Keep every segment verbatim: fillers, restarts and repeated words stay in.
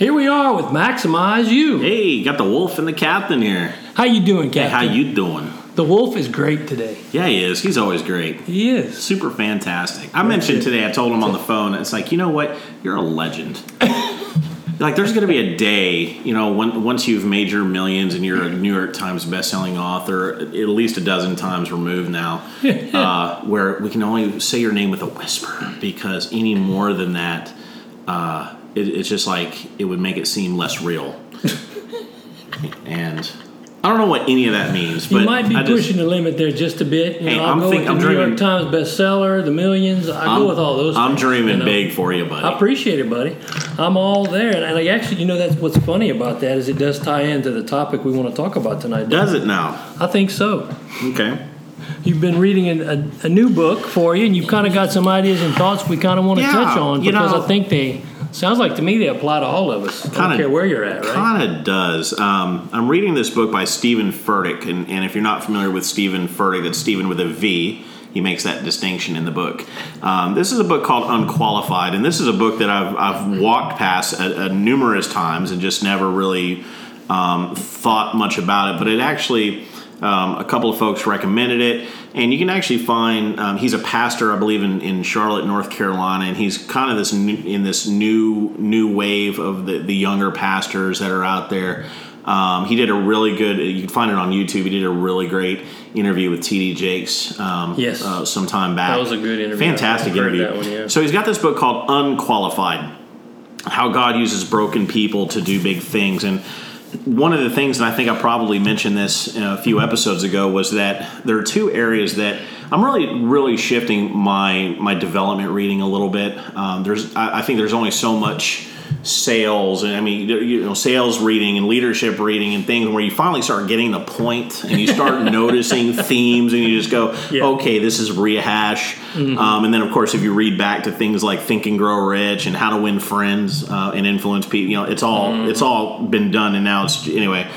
Here we are with Maximize You. Hey, got the Wolf and the Captain here. How you doing, Captain? Hey, how you doing? The Wolf is great today. Yeah, he is. He's always great. He is. Super fantastic. I mentioned today, I told him on the phone, it's like, you know what? You're a legend. Like, there's going to be a day, you know, when, once you've made your millions and you're a New York Times bestselling author, at least a dozen times removed now, uh, where we can only say your name with a whisper, because any more than that, uh, it, it's just like it would make it seem less real. And I don't know what any of that means, but you might be I pushing just, the limit there just a bit. You hey, know, I'll I'm go think, with the I'm New dreaming, York Times bestseller, the millions. I I'm, go with all those. I'm things, dreaming you know? big for you, buddy. I appreciate it, buddy. I'm all there, and I actually, you know, that's what's funny about that is it does tie into the topic we want to talk about tonight. Does it now? I think so. Okay. You've been reading a, a, a new book for you, and you've kind of got some ideas and thoughts we kind of want to yeah, touch on because you know, I think they. Sounds like to me they apply to all of us. Kinda, I don't care where you're at, right? Kind of does. Um, I'm reading this book by Stephen Furtick, and, and if you're not familiar with Stephen Furtick, that's Stephen with a V. He makes that distinction in the book. Um, this is a book called Unqualified, and this is a book that I've, I've walked past a, a numerous times and just never really um, thought much about it, but it actually... Um, a couple of folks recommended it, and you can actually find um, he's a pastor, I believe, in, in Charlotte, North Carolina, and he's kind of this new, in this new new wave of the, the younger pastors that are out there. Um, he did a really good. You can find it on YouTube. He did a really great interview with T D Jakes. Um, yes, uh, some time back. That was a good interview. Fantastic interview. That one, yeah. So he's got this book called Unqualified: How God Uses Broken People to Do Big Things, and one of the things, and I think I probably mentioned this a few episodes ago, was that there are two areas that I'm really, really shifting my my development reading a little bit. Um, there's, I, I think, there's only so much sales, and I mean, you know, sales reading and leadership reading and things where you finally start getting the point and you start noticing themes, and you just go, yeah. okay, this is rehash. Mm-hmm. Um, and then, of course, if you read back to things like Think and Grow Rich and How to Win Friends uh, and Influence People, you know, it's all mm-hmm. it's all been done, and now it's anyway.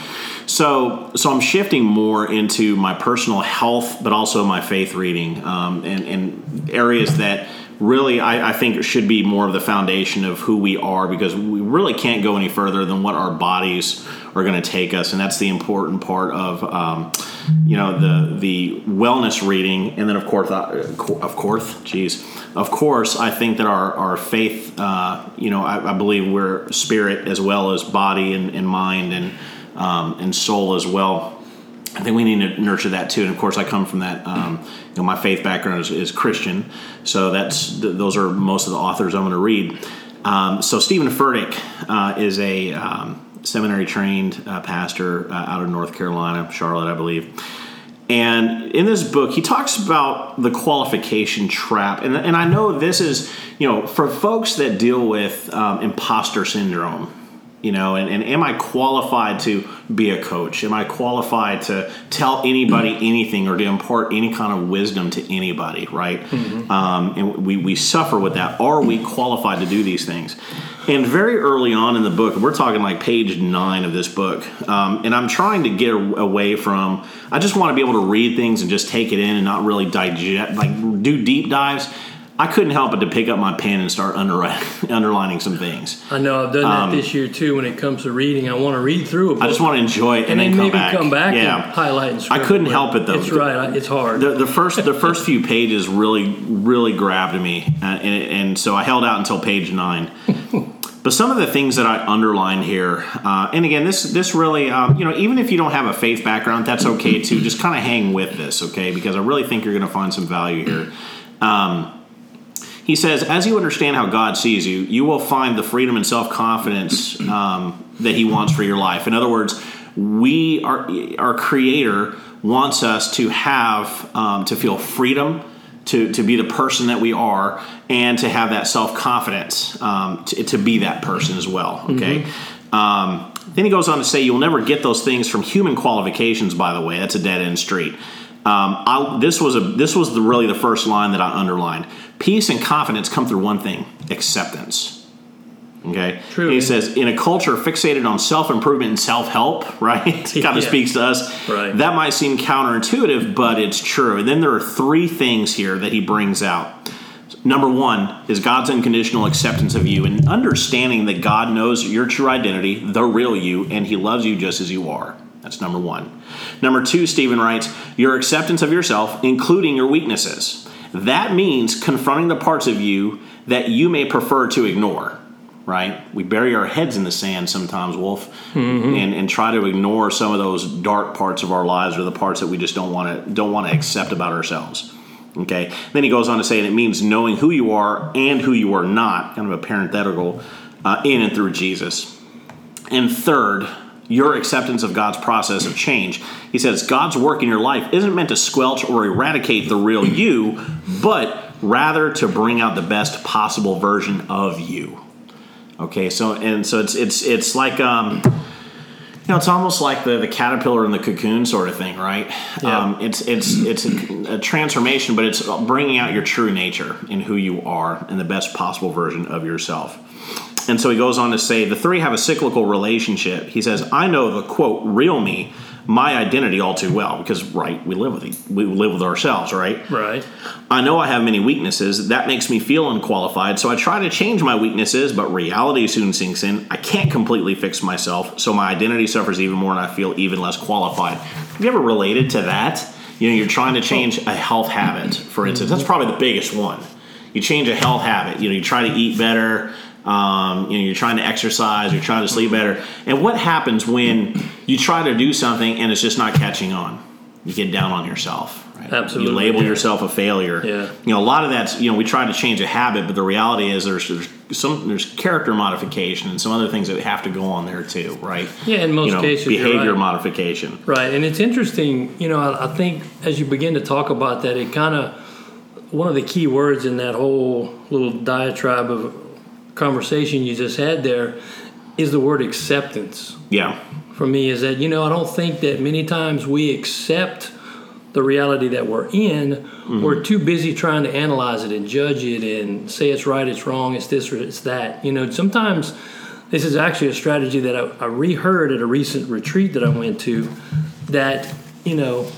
So, so I'm shifting more into my personal health, but also my faith reading um, and, and areas that. Really, I, I think it should be more of the foundation of who we are, because we really can't go any further than what our bodies are going to take us, and that's the important part of, um, you know, the the wellness reading, and then of course, of course, geez, of course, I think that our our faith, uh, you know, I, I believe we're spirit as well as body and, and mind and um, and soul as well. I think we need to nurture that too, and of course, I come from that. Um, you know, my faith background is, is Christian, so that's th- those are most of the authors I'm going to read. Um, so Stephen Furtick uh, is a um, seminary-trained uh, pastor uh, out of North Carolina, Charlotte, I believe. And in this book, he talks about the qualification trap, and and I know this is you know for folks that deal with um, imposter syndrome. You know, and, and am I qualified to be a coach? Am I qualified to tell anybody anything or to impart any kind of wisdom to anybody, right? Mm-hmm. Um, and we, we suffer with that. Are we qualified to do these things? And very early on in the book, we're talking like page nine of this book, um, and I'm trying to get away from, I just want to be able to read things and just take it in and not really digest, like do deep dives. I couldn't help but to pick up my pen and start underlining some things. I know. I've done that um, this year, too, when it comes to reading. I want to read through a book. I just want to enjoy it and, and then, then come maybe back. come back yeah. and highlight and scribble. I couldn't help it, though. It's right. It's hard. The, the first the first few pages really, really grabbed me, uh, and, and so I held out until page nine. But some of the things that I underlined here, uh, and again, this this really, um, you know, even if you don't have a faith background, that's okay, too. Just kind of hang with this, okay, because I really think you're going to find some value here. Um He says, as you understand how God sees you, you will find the freedom and self-confidence um, that he wants for your life. In other words, we are, our Creator wants us to have, um, to feel freedom, to, to be the person that we are, and to have that self-confidence um, to, to be that person as well. Okay. Mm-hmm. Um, then he goes on to say, you will never get those things from human qualifications, by the way. That's a dead-end street. Um, I, this was a this was the, really the first line that I underlined. Peace and confidence come through one thing: acceptance. Okay, true. He says, in a culture fixated on self improvement and self help, right? Kind of yeah. speaks to us. Right. That might seem counterintuitive, but it's true. And then there are three things here that he brings out. Number one is God's unconditional acceptance of you and understanding that God knows your true identity, the real you, and he loves you just as you are. That's number one. Number two, Stephen writes, your acceptance of yourself, including your weaknesses. That means confronting the parts of you that you may prefer to ignore, right? We bury our heads in the sand sometimes, Wolf, mm-hmm. and, and try to ignore some of those dark parts of our lives or the parts that we just don't want to don't want to accept about ourselves. Okay. Then he goes on to say, and it means knowing who you are and who you are not, kind of a parenthetical, uh, in and through Jesus. And third, your acceptance of God's process of change. He says, God's work in your life isn't meant to squelch or eradicate the real you, but rather to bring out the best possible version of you. Okay. So, and so it's, it's, it's like, um, you know, it's almost like the, the caterpillar in the cocoon sort of thing, right? Yeah. Um, it's it's it's a, a transformation, but it's bringing out your true nature and who you are and the best possible version of yourself. And so he goes on to say, the three have a cyclical relationship. He says, I know the, quote, real me, my identity all too well, because, right, we live with it. We live with ourselves, right? Right. I know I have many weaknesses. That makes me feel unqualified, so I try to change my weaknesses, but reality soon sinks in. I can't completely fix myself, so my identity suffers even more, and I feel even less qualified. Have you ever related to that? You know, you're trying to change a health habit, for instance. That's probably the biggest one. You change a health habit. You know, you try to eat better. Um, you know, you're trying to exercise, you're trying to sleep better. And what happens when you try to do something and it's just not catching on? You get down on yourself. Right? Absolutely. You label yourself a failure. Yeah. You know, a lot of that's, you know, we try to change a habit, but the reality is there's, there's some, there's character modification and some other things that have to go on there too. Right. Yeah. In most you know, cases, behavior right. modification. Right. And it's interesting, you know, I, I think as you begin to talk about that, it kind of, one of the key words in that whole little diatribe of conversation you just had there is the word acceptance. Yeah. For me is that, you know, I don't think that many times we accept the reality that we're in. Mm-hmm. We're too busy trying to analyze it and judge it and say it's right, it's wrong, it's this or it's that. You know, sometimes this is actually a strategy that I, I reheard at a recent retreat that I went to that, you know,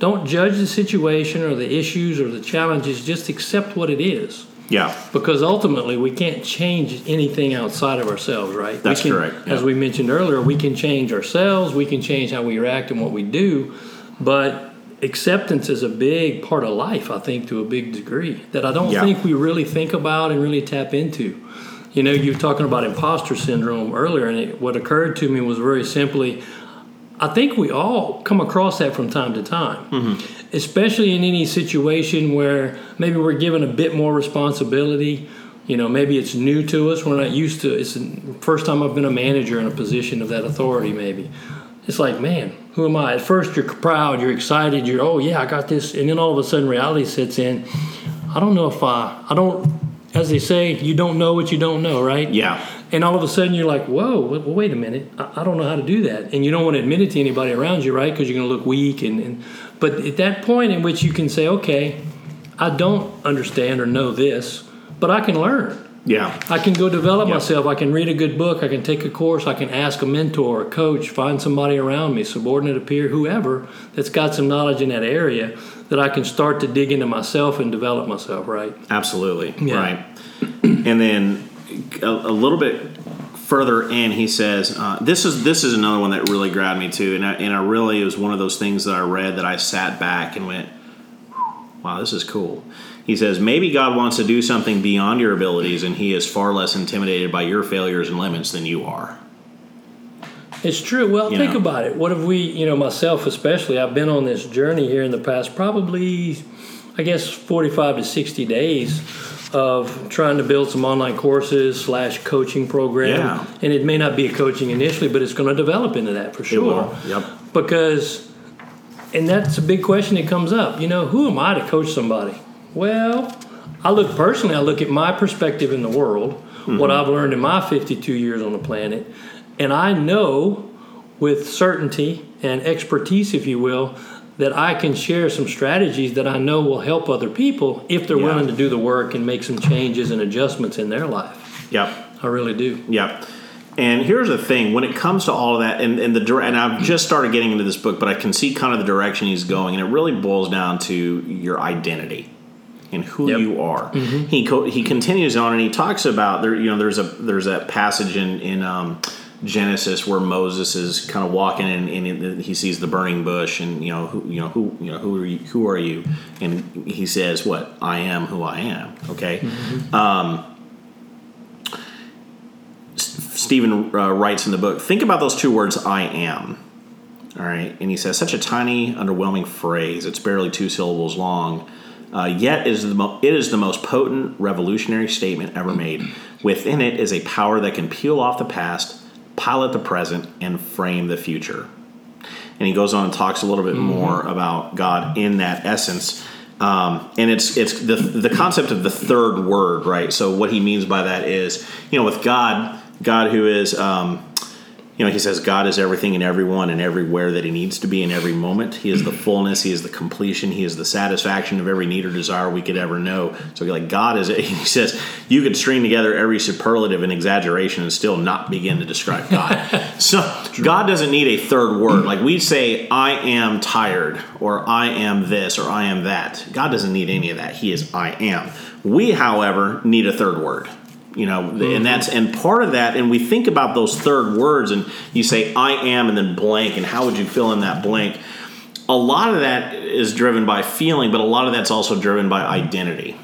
don't judge the situation or the issues or the challenges, just accept what it is. Yeah. Because ultimately, we can't change anything outside of ourselves, right? That's we can, correct. Yeah. As we mentioned earlier, we can change ourselves. We can change how we react and what we do. But acceptance is a big part of life, I think, to a big degree, that I don't yeah. think we really think about and really tap into. You know, you were talking about imposter syndrome earlier, and it, what occurred to me was very simply, I think we all come across that from time to time, mm-hmm. especially in any situation where maybe we're given a bit more responsibility. You know, maybe it's new to us. We're not used to it. It's the first time I've been a manager in a position of that authority, maybe. It's like, man, who am I? At first, you're proud. You're excited. You're, oh, yeah, I got this. And then all of a sudden, reality sets in. I don't know if I, I don't, as they say, you don't know what you don't know, right? Yeah. And all of a sudden you're like, whoa, well, wait a minute. I don't know how to do that. And you don't want to admit it to anybody around you, right? Because you're going to look weak. And, and But at that point in which you can say, okay, I don't understand or know this, but I can learn. Yeah. I can go develop yeah. myself. I can read a good book. I can take a course. I can ask a mentor, a coach, find somebody around me, subordinate, a peer, whoever, that's got some knowledge in that area that I can start to dig into myself and develop myself, right? Absolutely. Yeah. Right. And then a, a little bit further in, he says, uh, this is this is another one that really grabbed me too. And I, and I really, it was one of those things that I read that I sat back and went, wow, this is cool. He says, maybe God wants to do something beyond your abilities and he is far less intimidated by your failures and limits than you are. It's true. Well, you think know. about it. What have we, you know, myself especially, I've been on this journey here in the past probably, I guess, forty-five to sixty days of trying to build some online courses slash coaching program. Yeah. And it may not be a coaching initially, but it's going to develop into that for sure. It will. Yep. Because, and that's a big question that comes up. You know, who am I to coach somebody? Well, I look personally, I look at my perspective in the world, mm-hmm. what I've learned in my fifty-two years on the planet, and I know with certainty and expertise, if you will, that I can share some strategies that I know will help other people if they're yeah. willing to do the work and make some changes and adjustments in their life. Yep. I really do. Yep. And here's the thing, when it comes to all of that, and, and the and I've just started getting into this book, but I can see kind of the direction he's going, and it really boils down to your identity. and who yep. you are. Mm-hmm. He co- he continues on and he talks about there. You know, there's a there's that passage in in um, Genesis where Moses is kind of walking and, and he sees the burning bush, and you know who you know who you know who are you, who are you? And he says, "What I am, who I am." Okay. Mm-hmm. Um, Stephen uh, writes in the book, think about those two words, I am. All right. And he says, such a tiny, underwhelming phrase. It's barely two syllables long. Uh, yet it is, the mo- it is the most potent revolutionary statement ever made. Within it is a power that can peel off the past, pilot the present, and frame the future. And he goes on and talks a little bit mm-hmm. more about God in that essence. Um, and it's it's the the concept of the third word, right? So what he means by that is, you know, with God... God who is, um, you know, he says God is everything and everyone and everywhere that he needs to be in every moment. He is the fullness. He is the completion. He is the satisfaction of every need or desire we could ever know. So like God is, he says, you could string together every superlative and exaggeration and still not begin to describe God. So true. God doesn't need a third word. Like we say, I am tired or I am this or I am that. God doesn't need any of that. He is I am. We, however, need a third word. You know, mm-hmm. and that's and part of that, and we think about those third words, and you say I am, and then blank, and how would you fill in that blank? A lot of that is driven by feeling, but a lot of that's also driven by identity.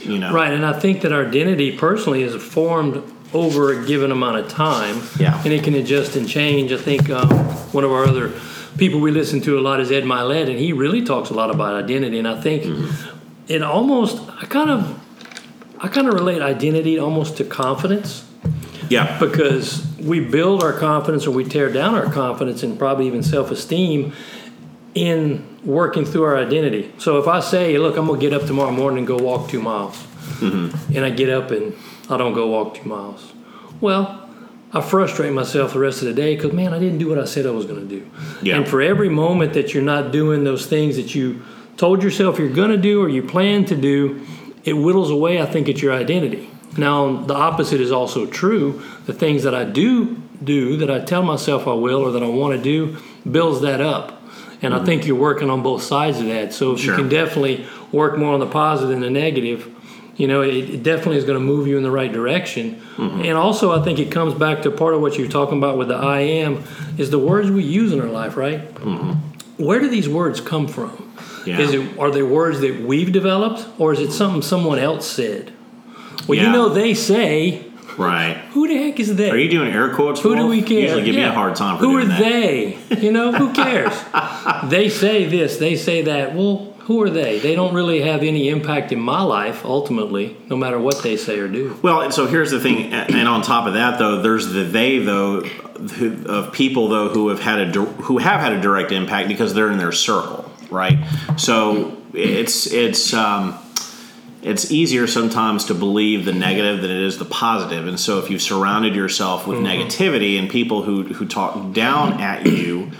You know, right? And I think that our identity personally is formed over a given amount of time, yeah, and it can adjust and change. I think um, one of our other people we listen to a lot is Ed Mylett, and he really talks a lot about identity, and I think mm-hmm. it almost I kind of. I kind of relate identity almost to confidence. Yeah. Because we build our confidence or we tear down our confidence and probably even self-esteem in working through our identity. So if I say, look, I'm going to get up tomorrow morning and go walk two miles. Mm-hmm. And I get up and I don't go walk two miles. Well, I frustrate myself the rest of the day because, man, I didn't do what I said I was going to do. Yeah. And for every moment that you're not doing those things that you told yourself you're going to do or you plan to do, it whittles away, I think, at your identity. Now, the opposite is also true. The things that I do do, that I tell myself I will or that I want to do, builds that up. And mm-hmm. I think you're working on both sides of that. So if sure. you can definitely work more on the positive than the negative, you know, it, it definitely is going to move you in the right direction. Mm-hmm. And also, I think it comes back to part of what you're talking about with the I am is the words we use in our life, right? Mm-hmm. Where do these words come from? Yeah. Is it, are they words that we've developed, or is it something someone else said? Well, yeah. you know they say. Right. Who the heck is they? Are you doing air quotes? Who Wolf? Do we care? You usually give yeah. me a hard time for who doing that. Who are they? You know, who cares? They say this. They say that. Well, who are they? They don't really have any impact in my life, ultimately, no matter what they say or do. Well, and so here's the thing, and on top of that, though, there's the they, though, who, of people, though, who have had a who have had a direct impact because they're in their circle. Right, so it's it's um, it's easier sometimes to believe the negative than it is the positive. And so if you've surrounded yourself with mm-hmm. negativity and people who who talk down at you,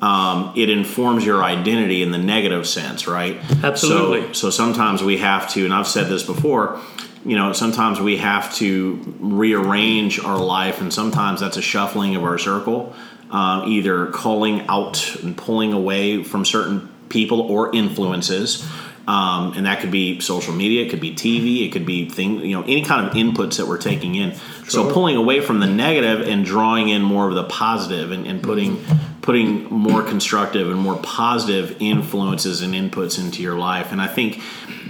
um, it informs your identity in the negative sense, right? Absolutely. So, so sometimes we have to, and I've said this before, you know, sometimes we have to rearrange our life, and sometimes that's a shuffling of our circle, um, either calling out and pulling away from certain people or influences, um, and that could be social media, it could be T V, it could be thing, you know, any kind of inputs that we're taking in. Sure. So pulling away from the negative and drawing in more of the positive, and, and putting putting more constructive and more positive influences and inputs into your life. And I think,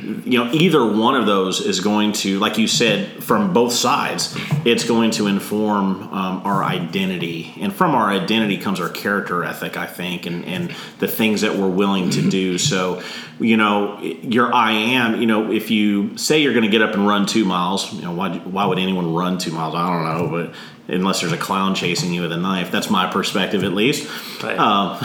you know, either one of those is going to, like you said, from both sides, it's going to inform um, our identity. And from our identity comes our character ethic, I think, and, and the things that we're willing to do. So, you know, your I am, you know, if you say you're going to get up and run two miles, you know, why, why would anyone run two miles? I don't know, but... unless there's a clown chasing you with a knife. That's my perspective, at least. Right. Um,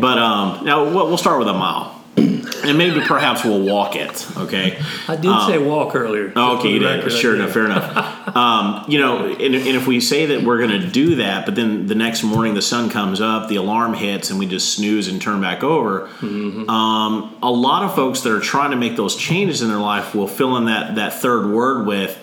but um, now we'll start with a mile. And maybe perhaps we'll walk it, okay? I did um, say walk earlier. Okay, you did. Sure enough, fair enough. Um, you know, and, and if we say that we're going to do that, but then the next morning the sun comes up, the alarm hits, and we just snooze and turn back over, mm-hmm. um, a lot of folks that are trying to make those changes in their life will fill in that, that third word with,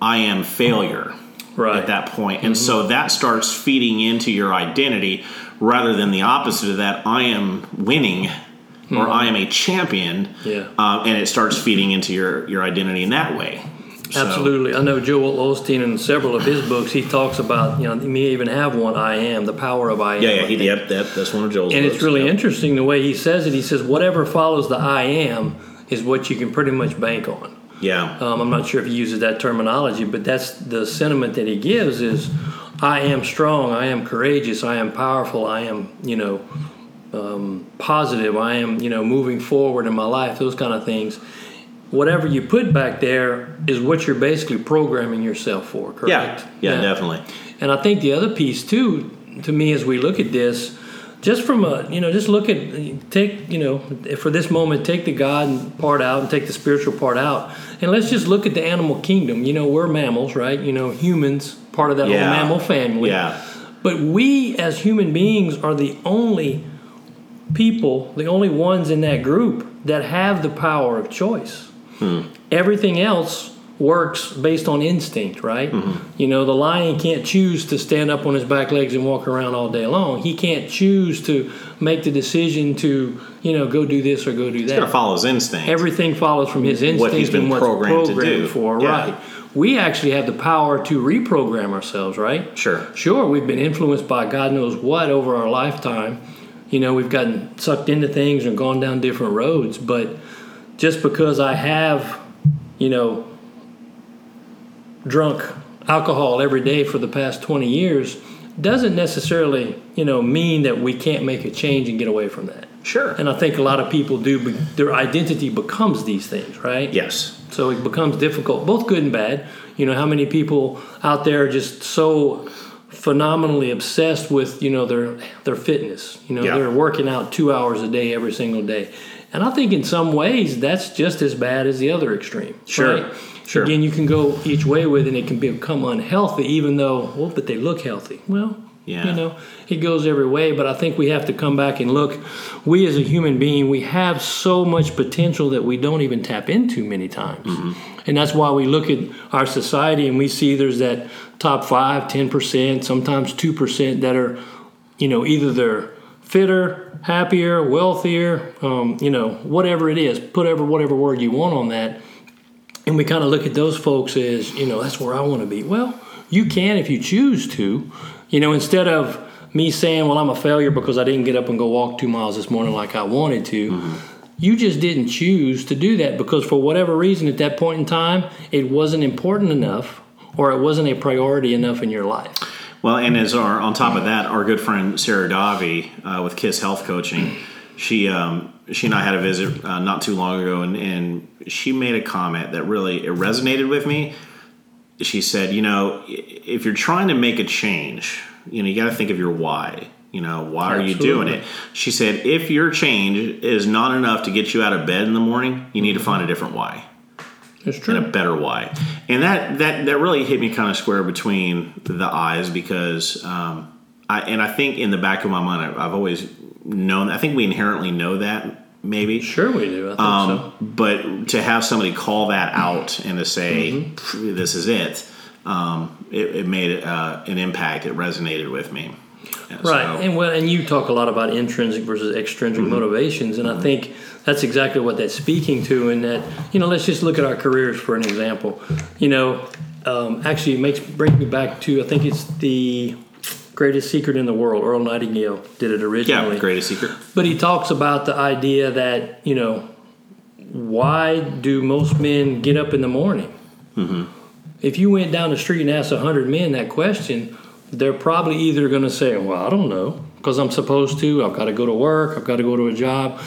I am failure. Right. At that point. And mm-hmm. so that starts feeding into your identity rather than the opposite of that. I am winning mm-hmm. or I am a champion. Yeah. Uh, and it starts feeding into your, your identity in that way. So. Absolutely. I know Joel Osteen in several of his books, he talks about, you know, he may even have one, I Am, The Power of I Am. Yeah, yeah, he, yep, that, that's one of Joel's and books. And it's really yep. interesting the way he says it. He says, whatever follows the I Am is what you can pretty much bank on. Yeah. Um, I'm not sure if he uses that terminology, but that's the sentiment that he gives is, I am strong, I am courageous, I am powerful, I am, you know, um, positive, I am, you know, moving forward in my life, those kind of things. Whatever you put back there is what you're basically programming yourself for, correct? Yeah, yeah, yeah, definitely. And I think the other piece, too, to me, as we look at this, just from a, you know, just look at, take, you know, for this moment, take the God part out and take the spiritual part out. And let's just look at the animal kingdom. You know, we're mammals, right? You know, humans, part of that yeah. whole mammal family. Yeah. But we, as human beings, are the only people, the only ones in that group that have the power of choice. Hmm. Everything else works based on instinct, right? Mm-hmm. You know, the lion can't choose to stand up on his back legs and walk around all day long. He can't choose to make the decision to, you know, go do this or go do that. He's going to follow his instinct. Everything follows from his instinct what he's been and what's programmed, programmed to do. For, yeah. right? We actually have the power to reprogram ourselves, right? Sure. Sure, we've been influenced by God knows what over our lifetime. You know, we've gotten sucked into things and gone down different roads, but just because I have, you know, drunk alcohol every day for the past twenty years doesn't necessarily, you know, mean that we can't make a change and get away from that. Sure. And I think a lot of people do, be- their identity becomes these things, right? Yes. So it becomes difficult, both good and bad. You know, how many people out there are just so phenomenally obsessed with, you know, their their fitness. You know, yeah. they're working out two hours a day every single day. And I think in some ways that's just as bad as the other extreme. Sure. Right? Sure. Again, you can go each way with it, and it can become unhealthy, even though, well, but they look healthy. Well, yeah. you know, it goes every way. But I think we have to come back and look. We as a human being, we have so much potential that we don't even tap into many times. Mm-hmm. And that's why we look at our society and we see there's that top five, ten percent, sometimes two percent that are, you know, either they're fitter, happier, wealthier, um, you know, whatever it is, put ever, whatever word you want on that. And we kind of look at those folks as, you know, that's where I want to be. Well, you can if you choose to, you know, instead of me saying, well, I'm a failure because I didn't get up and go walk two miles this morning like I wanted to. Mm-hmm. You just didn't choose to do that because for whatever reason at that point in time, it wasn't important enough or it wasn't a priority enough in your life. Well, and as our, on top of that, our good friend Sarah Davi uh, with Kiss Health Coaching, she um, she and I had a visit uh, not too long ago, and, and she made a comment that really it resonated with me. She said, you know, if you're trying to make a change, you know, you got to think of your why. You know, why are Absolutely. You doing it? She said, if your change is not enough to get you out of bed in the morning, you need to find a different why. That's true. And a better why. And that, that, that really hit me kind of square between the eyes because, um, I and I think in the back of my mind, I've, I've always known, I think we inherently know that maybe. Sure we do, I think um, so. But to have somebody call that out and to say, mm-hmm. this is it, um, it, it made uh, an impact. It resonated with me. Yeah, right. So. And well, and you talk a lot about intrinsic versus extrinsic mm-hmm. motivations, and mm-hmm. I think that's exactly what that's speaking to in that, you know, let's just look at our careers for an example. You know, um, actually it makes brings me back to, I think it's the Greatest Secret in the World. Earl Nightingale did it originally. Yeah, Greatest Secret. But he talks about the idea that, you know, why do most men get up in the morning? Mm-hmm. If you went down the street and asked one hundred men that question, they're probably either going to say, well, I don't know, because I'm supposed to. I've got to go to work. I've got to go to a job.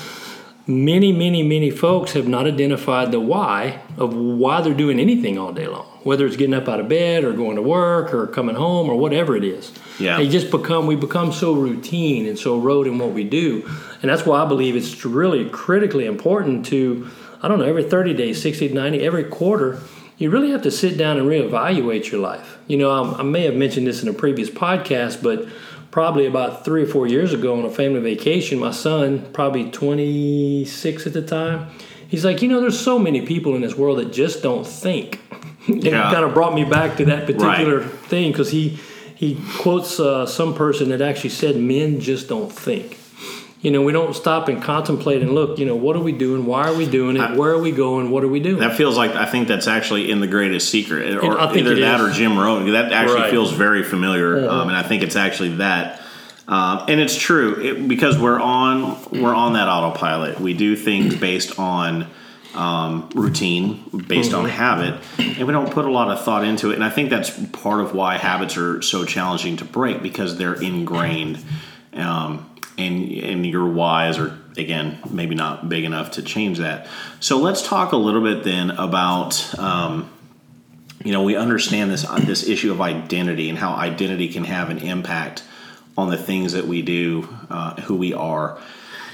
Many, many, many folks have not identified the why of why they're doing anything all day long, whether it's getting up out of bed or going to work or coming home or whatever it is. Yeah. They just become, we become so routine and so rote in what we do. And that's why I believe it's really critically important to, I don't know, every thirty days, sixty, ninety, every quarter, you really have to sit down and reevaluate your life. You know, I, I may have mentioned this in a previous podcast, but probably about three or four years ago on a family vacation, my son, probably twenty-six at the time, he's like, you know, there's so many people in this world that just don't think. And yeah. it kind of brought me back to that particular right. thing because he, he quotes uh, some person that actually said men just don't think. you know, we don't stop and contemplate and look, you know, what are we doing? Why are we doing it? I, Where are we going? What are we doing? That feels like, I think that's actually in The Greatest Secret. Or I think either that is. Or Jim Rohn. That actually right. feels very familiar. Uh-huh. Um, and I think it's actually that. Um, and it's true it, because we're on we're on that autopilot. We do things based on um, routine, based mm-hmm. on habit, and we don't put a lot of thought into it. And I think that's part of why habits are so challenging to break, because they're ingrained. Um, and and your whys are, again, maybe not big enough to change that. So let's talk a little bit then about um, you know, we understand this this issue of identity and how identity can have an impact on the things that we do, uh, who we are.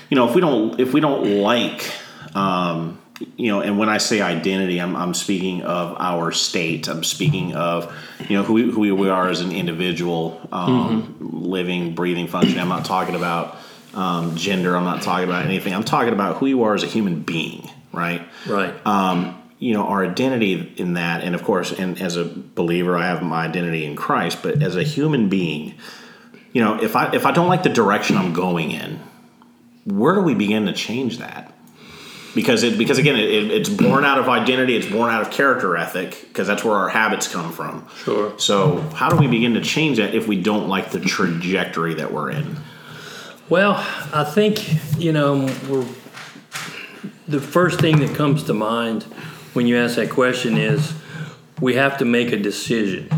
You know, if we don't, if we don't like, um, you know, and when I say identity, I'm, I'm speaking of our state. I'm speaking of, you know, who we, who we are as an individual, um, mm-hmm. living, breathing, functioning. I'm not talking about um, gender. I'm not talking about anything. I'm talking about who you are as a human being, right? Right. Um, you know, our identity in that, and of course, and as a believer, I have my identity in Christ. But as a human being, you know, if I if I don't like the direction I'm going in, where do we begin to change that? Because it because again, it, it's born out of identity, it's born out of character ethic, because that's where our habits come from. Sure. So how do we begin to change that if we don't like the trajectory that we're in? Well, I think, you know, we're, the first thing that comes to mind when you ask that question is we have to make a decision.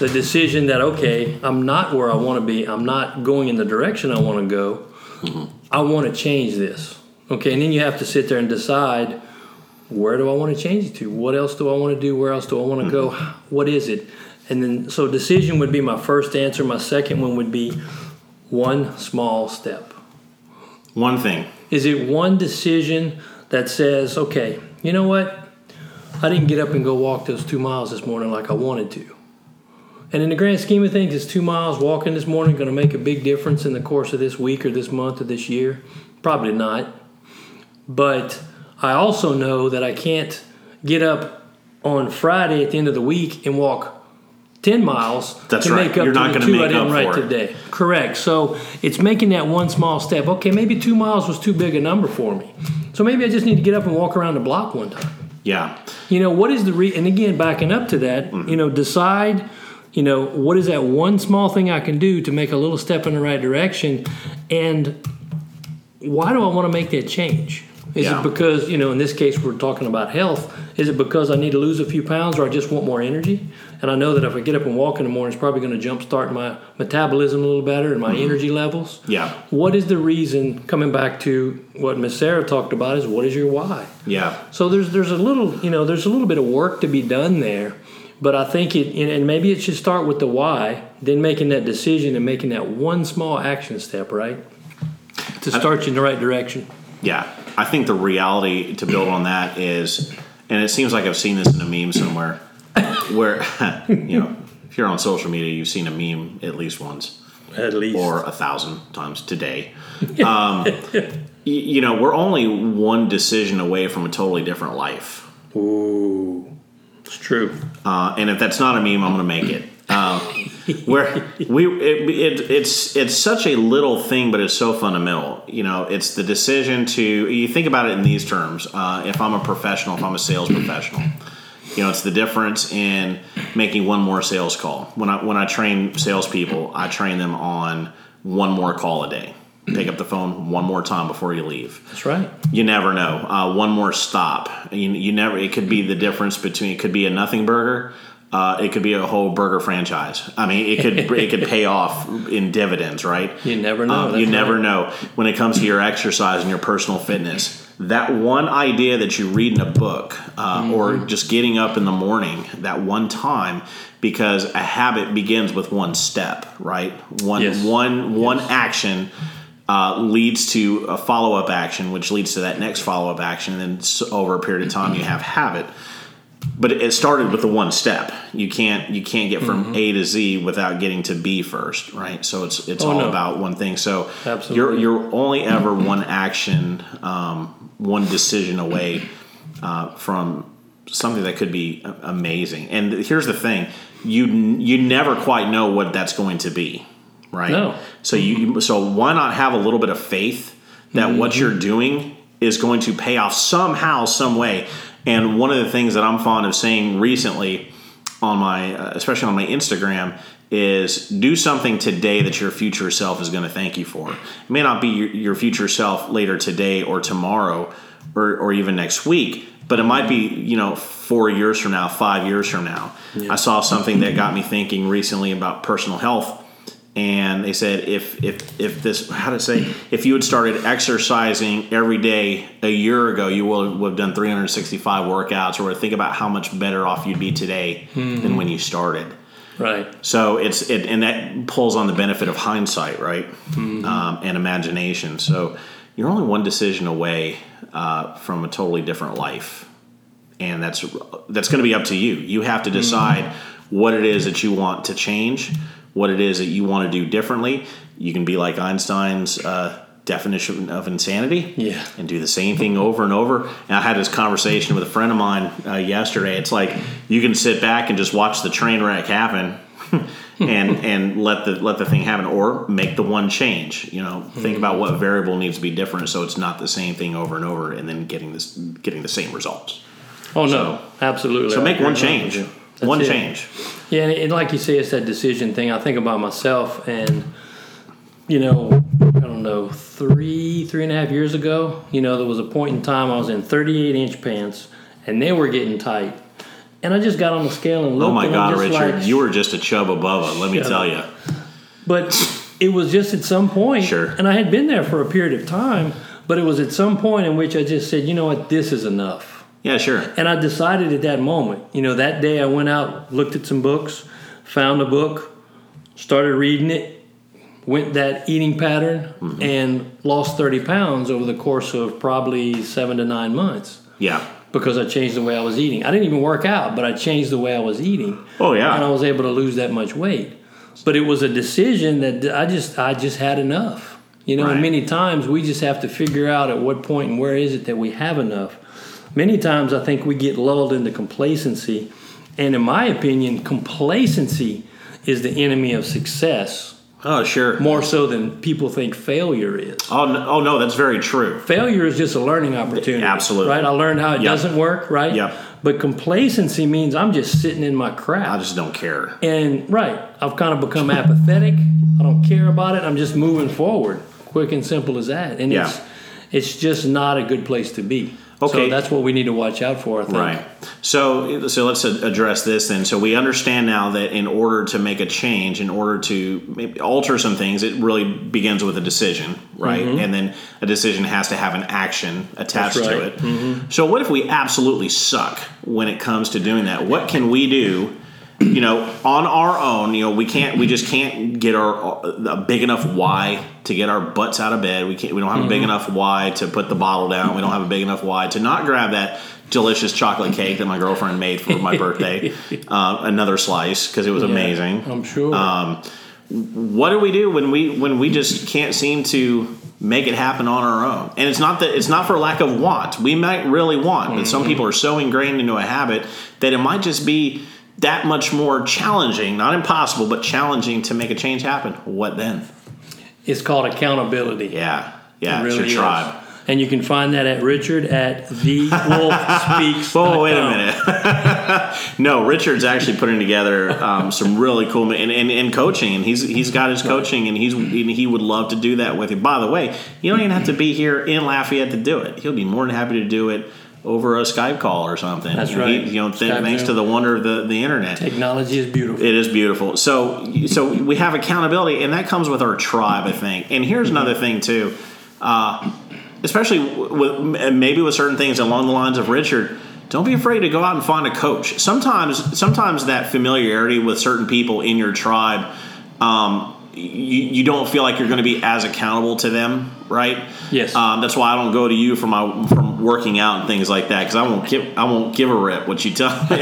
The decision that, okay, I'm not where I want to be. I'm not going in the direction I want to go. Mm-hmm. I want to change this. Okay, and then you have to sit there and decide, where do I want to change it to? What else do I want to do? Where else do I want to go? Mm-hmm. What is it? And then, so decision would be my first answer. My second one would be one small step. One thing. Is it one decision that says, okay, you know what? I didn't get up and go walk those two miles this morning like I wanted to. And in the grand scheme of things, is two miles walking this morning going to make a big difference in the course of this week or this month or this year? Probably not. But I also know that I can't get up on Friday at the end of the week and walk ten miles That's to right. make up You're not to the two make I didn't write today. Correct. So it's making that one small step. Okay, maybe two miles was too big a number for me. So maybe I just need to get up and walk around the block one time. Yeah. You know, what is the re- – and again, backing up to that, mm-hmm. you know, decide – you know, what is that one small thing I can do to make a little step in the right direction? And why do I want to make that change? Is yeah. it because, you know, in this case we're talking about health. Is it because I need to lose a few pounds or I just want more energy? And I know that if I get up and walk in the morning, it's probably going to jumpstart my metabolism a little better and my mm-hmm. energy levels. Yeah. What is the reason, coming back to what Miss Sarah talked about, is what is your why? Yeah. So there's there's a little, you know, there's a little bit of work to be done there. But I think it, and maybe it should start with the why, then making that decision and making that one small action step, right? To start you in the right direction. Yeah. I think the reality to build on that is, and it seems like I've seen this in a meme somewhere, where, you know, if you're on social media, you've seen a meme at least once. At least. Or a thousand times today. Um, you know, we're only one decision away from a totally different life. Ooh. It's true. Uh, and if that's not a meme, I'm going to make it. Um, where we, it, it, it's it's such a little thing, but it's so fundamental. You know, it's the decision to, you think about it in these terms. Uh, if I'm a professional, if I'm a sales professional, you know, it's the difference in making one more sales call. When I, when I train salespeople, I train them on one more call a day. Pick up the phone one more time before you leave. That's right. You never know. Uh, one more stop. You, you never. It could be the difference between. It could be a nothing burger. Uh, it could be a whole burger franchise. I mean, it could it could pay off in dividends, right? You never know. Um, you never right. know when it comes to your exercise and your personal fitness. That one idea that you read in a book, uh, mm-hmm. or just getting up in the morning, that one time, because a habit begins with one step, right? One yes. one one yes. action. Uh, leads to a follow-up action, which leads to that next follow-up action. And then so over a period of time, you have habit. But it started with the one step. You can't you can't get from mm-hmm. A to Z without getting to B first, right? So it's it's oh, all no. about one thing. So Absolutely. you're you're only ever one action, um, one decision away uh, from something that could be amazing. And here's the thing: you you never quite know what that's going to be. right? No. So you so why not have a little bit of faith that mm-hmm. what you're doing is going to pay off somehow, some way. And one of the things that I'm fond of saying recently on my, uh, especially on my Instagram, is do something today that your future self is going to thank you for. It may not be your, your future self later today or tomorrow or, or even next week, but it might be, you know, four years from now, five years from now. Yeah. I saw something that got me thinking recently about personal health. And they said, if if if this, how to say, if you had started exercising every day a year ago, you would have done three hundred sixty-five workouts, or think about how much better off you'd be today mm-hmm. than when you started. Right. So it's it, and that pulls on the benefit of hindsight, right, mm-hmm. um, and imagination. So you're only one decision away uh, from a totally different life, and that's that's going to be up to you. You have to decide mm-hmm. what it is that you want to change, what it is that you want to do differently. You can be like Einstein's uh, definition of insanity yeah. and do the same thing over and over. And I had this conversation with a friend of mine uh, yesterday. It's like you can sit back and just watch the train wreck happen and and let the let the thing happen, or make the one change. You know, think mm-hmm. about what variable needs to be different so it's not the same thing over and over and then getting this getting the same results. Oh, so, no, absolutely. So make one change. That's one it. change. Yeah, and, and like you say, it's that decision thing. I think about myself, and, you know, I don't know, three, three and a half years ago, you know, there was a point in time I was in thirty-eight inch pants, and they were getting tight. And I just got on the scale and looked. Oh, my God, just Richard, like, you were just a chub above it, let me tell you. But it was just at some point, sure. and I had been there for a period of time, but it was at some point in which I just said, you know what, this is enough. Yeah, sure. And I decided at that moment, you know, that day I went out, looked at some books, found a book, started reading it, went that eating pattern, mm-hmm. and lost thirty pounds over the course of probably seven to nine months. Yeah. Because I changed the way I was eating. I didn't even work out, but I changed the way I was eating. Oh, yeah. And I was able to lose that much weight. But it was a decision that I just I just had enough. You know, right. And many times we just have to figure out at what point and where is it that we have enough. Many times I think we get lulled into complacency, and in my opinion, complacency is the enemy of success. Oh, sure. More so than people think failure is. Oh, no, oh, no that's very true. Failure is just a learning opportunity. Absolutely. Right? I learned how it yep. doesn't work, right? Yeah. But complacency means I'm just sitting in my crap. I just don't care. And, right, I've kind of become apathetic. I don't care about it. I'm just moving forward, quick and simple as that. And yeah. it's it's just not a good place to be. Okay. So that's what we need to watch out for, I think. Right. So so let's address this then. So we understand now that in order to make a change, in order to maybe alter some things, it really begins with a decision, right? Mm-hmm. And then a decision has to have an action attached right. to it. Mm-hmm. So what if we absolutely suck when it comes to doing that? What can we do, you know, on our own? You know, we can't. We just can't get our a big enough why to get our butts out of bed. We can't. We don't have mm-hmm. a big enough why to put the bottle down. We don't have a big enough why to not grab that delicious chocolate cake that my girlfriend made for my birthday. Uh, another slice because it was yeah, amazing. I'm sure. Um, what do we do when we when we just can't seem to make it happen on our own? And it's not that it's not for lack of want. We might really want, but mm-hmm. some people are so ingrained into a habit that it might just be that much more challenging, not impossible, but challenging to make a change happen. What then? It's called accountability. Yeah. Yeah, it really it's your tribe. Is. And you can find that at Richard at the wolf speaks dot com. Oh, wait a minute. No, Richard's actually putting together um, some really cool and, and, and coaching, and he's he's got his coaching, and he's and he would love to do that with you. By the way, you don't even have to be here in Lafayette to do it. He'll be more than happy to do it over a Skype call or something. That's right. He, you know, th- thanks to the wonder of the, the internet. Technology is beautiful. It is beautiful. So so we have accountability, and that comes with our tribe, I think. And here's another thing, too. Uh, especially with, maybe with certain things along the lines of Richard, don't be afraid to go out and find a coach. Sometimes sometimes that familiarity with certain people in your tribe, um, you, you don't feel like you're going to be as accountable to them, right? Yes. Um, that's why I don't go to you for my for working out and things like that, because I won't give I won't give a rip what you tell me.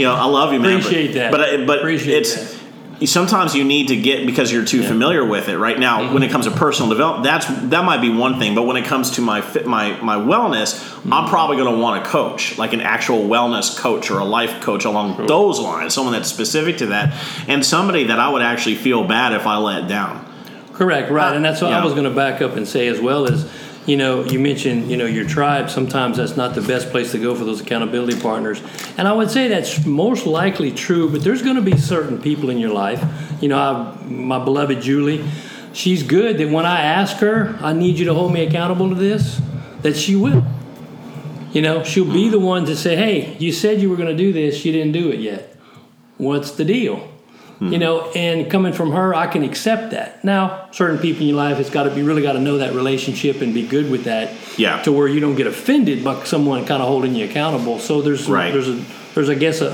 You know, I love you, man. Appreciate but, that. But but Appreciate it's that. sometimes you need to get because you're too yeah. familiar with it right now. Mm-hmm. When it comes to personal development, that's that might be one thing. But when it comes to my fit, my my wellness, mm-hmm. I'm probably going to want a coach, like an actual wellness coach or a life coach along cool. those lines, someone that's specific to that, and somebody that I would actually feel bad if I let down. Correct, right, uh, and that's what yeah. I was going to back up and say as well is, you know, you mentioned, you know, your tribe. Sometimes that's not the best place to go for those accountability partners. And I would say that's most likely true, but there's going to be certain people in your life. You know, I, my beloved Julie, she's good that when I ask her, I need you to hold me accountable to this, that she will. You know, she'll be the one to say, hey, you said you were going to do this. You didn't do it yet. What's the deal? You know, and coming from her, I can accept that. Now, certain people in your life, it's got to be really got to know that relationship and be good with that. Yeah. To where you don't get offended by someone kind of holding you accountable. So there's right. there's a there's I guess a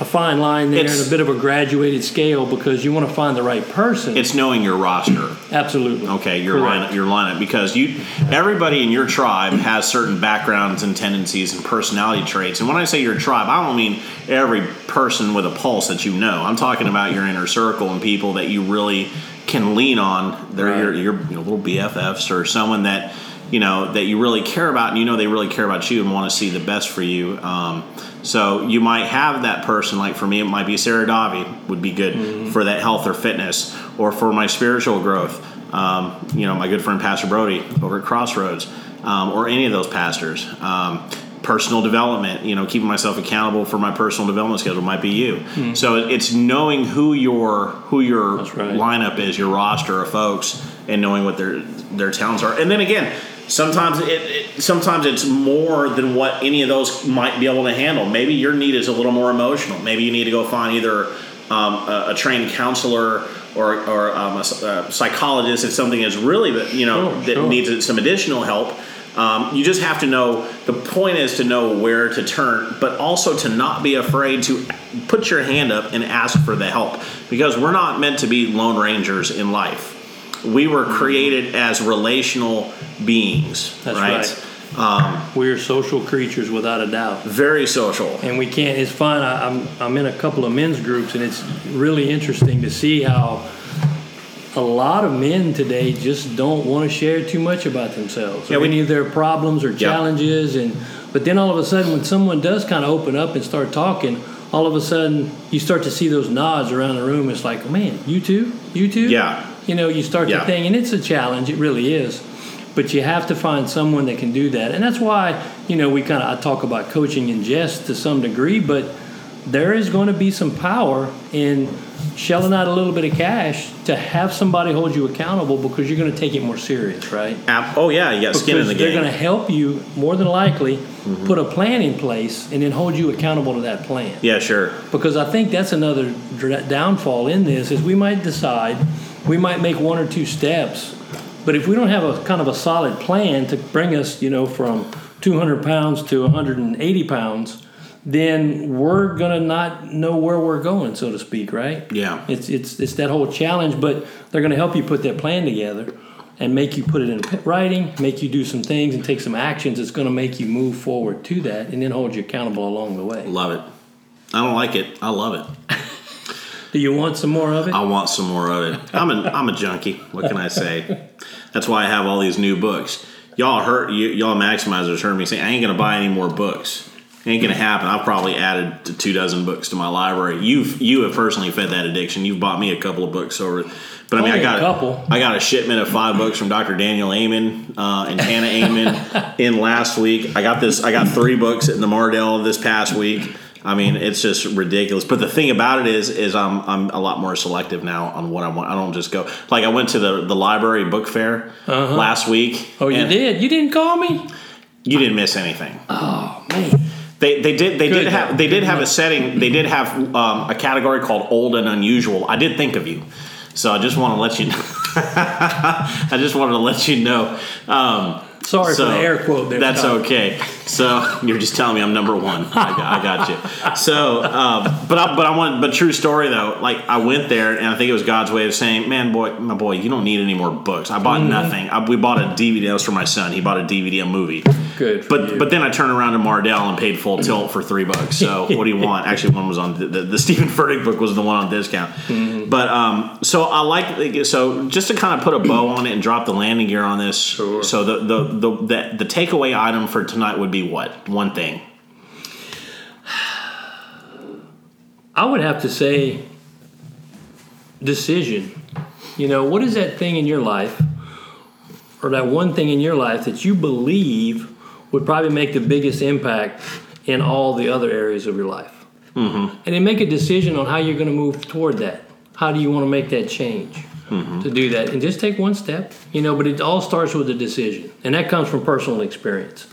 a fine line there it's, and a bit of a graduated scale because you want to find the right person. It's knowing your roster. Absolutely. Okay, your lineup, your lineup, because you everybody in your tribe has certain backgrounds and tendencies and personality traits. And when I say your tribe, I don't mean every person with a pulse that you know. I'm talking about your inner circle and people that you really can lean on. They're right. your, your you know, little B F Fs or someone that you know that you really care about, and you know they really care about you and want to see the best for you. Um, so you might have that person. Like for me, it might be Sarah Davi would be good mm-hmm. for that health or fitness, or for my spiritual growth. Um, you know, my good friend Pastor Brody over at Crossroads, um, or any of those pastors. Um, personal development, you know, keeping myself accountable for my personal development schedule might be you. Mm-hmm. So it's knowing who your who your That's right. lineup is, your roster of folks, and knowing what their their talents are. And then again, Sometimes it, it sometimes it's more than what any of those might be able to handle. Maybe your need is a little more emotional. Maybe you need to go find either um, a, a trained counselor or or um, a, a psychologist if something is really you know sure, that sure. needs some additional help. Um, you just have to know. The point is to know where to turn, but also to not be afraid to put your hand up and ask for the help, because we're not meant to be lone rangers in life. We were created as relational beings. That's right. right. Um, We're social creatures without a dought. Very social. And we can't, it's fun. I, I'm, I'm in a couple of men's groups, and it's really interesting to see how a lot of men today just don't want to share too much about themselves. Yeah, we, any of their problems or challenges. Yeah. and But then all of a sudden, when someone does kind of open up and start talking, all of a sudden you start to see those nods around the room. It's like, man, you too? You too? Yeah. You know, you start yeah. the thing, and it's a challenge. It really is. But you have to find someone that can do that. And that's why, you know, we kind of I talk about coaching in jest to some degree, but there is going to be some power in shelling out a little bit of cash to have somebody hold you accountable, because you're going to take it more serious, right? Oh, yeah. You got skin in the game. Because they're going to help you, more than likely, mm-hmm. put a plan in place and then hold you accountable to that plan. Yeah, sure. Because I think that's another downfall in this is we might decide – we might make one or two steps, but if we don't have a kind of a solid plan to bring us, you know, from two hundred pounds to one hundred eighty pounds, then we're gonna not know where we're going, so to speak, right? Yeah. It's it's it's that whole challenge, but they're gonna help you put that plan together and make you put it in writing, make you do some things and take some actions that's gonna make you move forward to that, and then hold you accountable along the way. Love it. I don't like it. I love it. Do you want some more of it? I want some more of it. I'm a, I'm a junkie. What can I say? That's why I have all these new books. Y'all heard, y- y'all maximizers heard me say, I ain't going to buy any more books. It ain't going to happen. I've probably added two dozen books to my library. You've, you have personally fed that addiction. You've bought me a couple of books over. But I mean, Only I got a couple. I got a shipment of five books from Doctor Daniel Amen uh, and Hannah Amen in last week. I got this. I got three books in the Mardell this past week. I mean, it's just ridiculous. But the thing about it is, is I'm I'm a lot more selective now on what I want. I don't just go like I went to the, the library book fair uh-huh. last week. Oh, you did? You didn't call me? You didn't miss anything. Oh man. They they did they Good did have they did have a setting. They did have um, a category called old and unusual. I did think of you, so I just want to let you know. I just wanted to let you know. Um, Sorry so for the air quote there. That's okay. So you're just telling me I'm number one. I got, I got you. So, uh, but I, but I want, but true story though. Like I went there, and I think it was God's way of saying, "Man, boy, my boy, you don't need any more books." I bought mm-hmm. nothing. I, we bought a D V D. That was for my son. He bought a D V D, a movie. Good. For but you. But then I turned around to Mardell and paid full tilt for three bucks. So what do you want? Actually, one was on the, the, the Stephen Furtick book was the one on discount. Mm-hmm. But um, so I like so just to kind of put a bow on it and drop the landing gear on this. Sure. So the the the the, the takeaway item for tonight would be what? One thing. I would have to say decision. You know, what is that thing in your life or that one thing in your life that you believe would probably make the biggest impact in all the other areas of your life? Mm-hmm. And then make a decision on how you're going to move toward that. How do you want to make that change? Mm-hmm. To do that and just take one step, you know, but it all starts with a decision, and that comes from personal experience.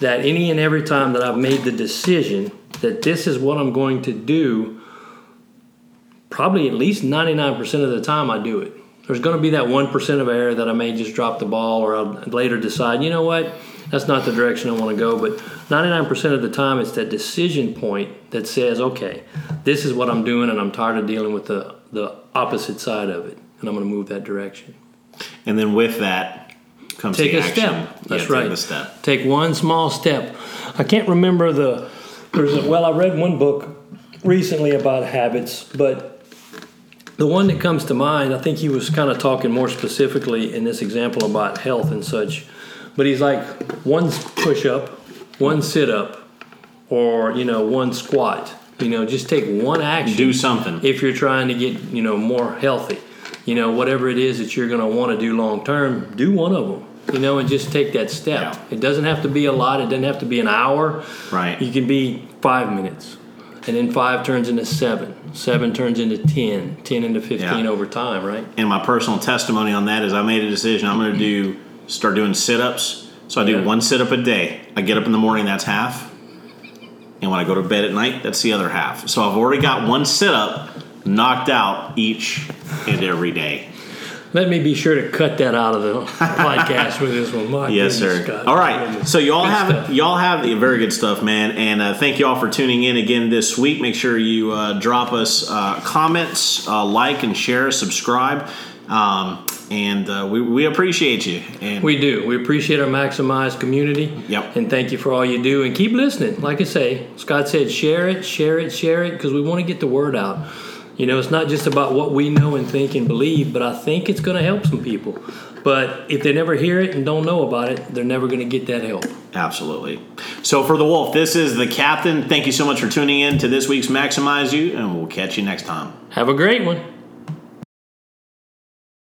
That any and every time that I've made the decision that this is what I'm going to do, probably at least ninety-nine percent of the time I do it. There's going to be that one percent of error that I may just drop the ball, or I'll later decide, you know what, that's not the direction I want to go. But ninety-nine percent of the time, it's that decision point that says, okay, this is what I'm doing, and I'm tired of dealing with the, the opposite side of it, and I'm going to move that direction. And then with that, comes take a action. Step. That's yeah, right. Take a step. Take one small step. I can't remember the. There's a, well, I read one book recently about habits, but the one that comes to mind, I think he was kind of talking more specifically in this example about health and such. But he's like one push up, one sit up, or you know one squat. You know, just take one action. Do something if you're trying to get you know more healthy. You know, whatever it is that you're going to want to do long term, do one of them. You know, and just take that step. Yeah. It doesn't have to be a lot. It doesn't have to be an hour. Right. You can be five minutes, and then five turns into seven. Seven turns into ten. Ten into fifteen yeah. over time. Right. And my personal testimony on that is, I made a decision. I'm going to do start doing sit ups. So I do yeah. one sit up a day. I get up in the morning. That's half. And when I go to bed at night, that's the other half. So I've already got one sit up knocked out each and every day. Let me be sure to cut that out of the podcast with this one. My yes, sir. God. All right. So y'all good have stuff. y'all have the very good stuff, man. And uh, thank y'all for tuning in again this week. Make sure you uh, drop us uh, comments, uh, like and share, subscribe, um, and uh, we we appreciate you. And we do. We appreciate our Maximize community. Yep. And thank you for all you do. And keep listening. Like I say, Scott said, share it, share it, share it, because we want to get the word out. You know, it's not just about what we know and think and believe, but I think it's going to help some people. But if they never hear it and don't know about it, they're never going to get that help. Absolutely. So for The Wolf, this is the Captain. Thank you so much for tuning in to this week's Maximize You, and we'll catch you next time. Have a great one.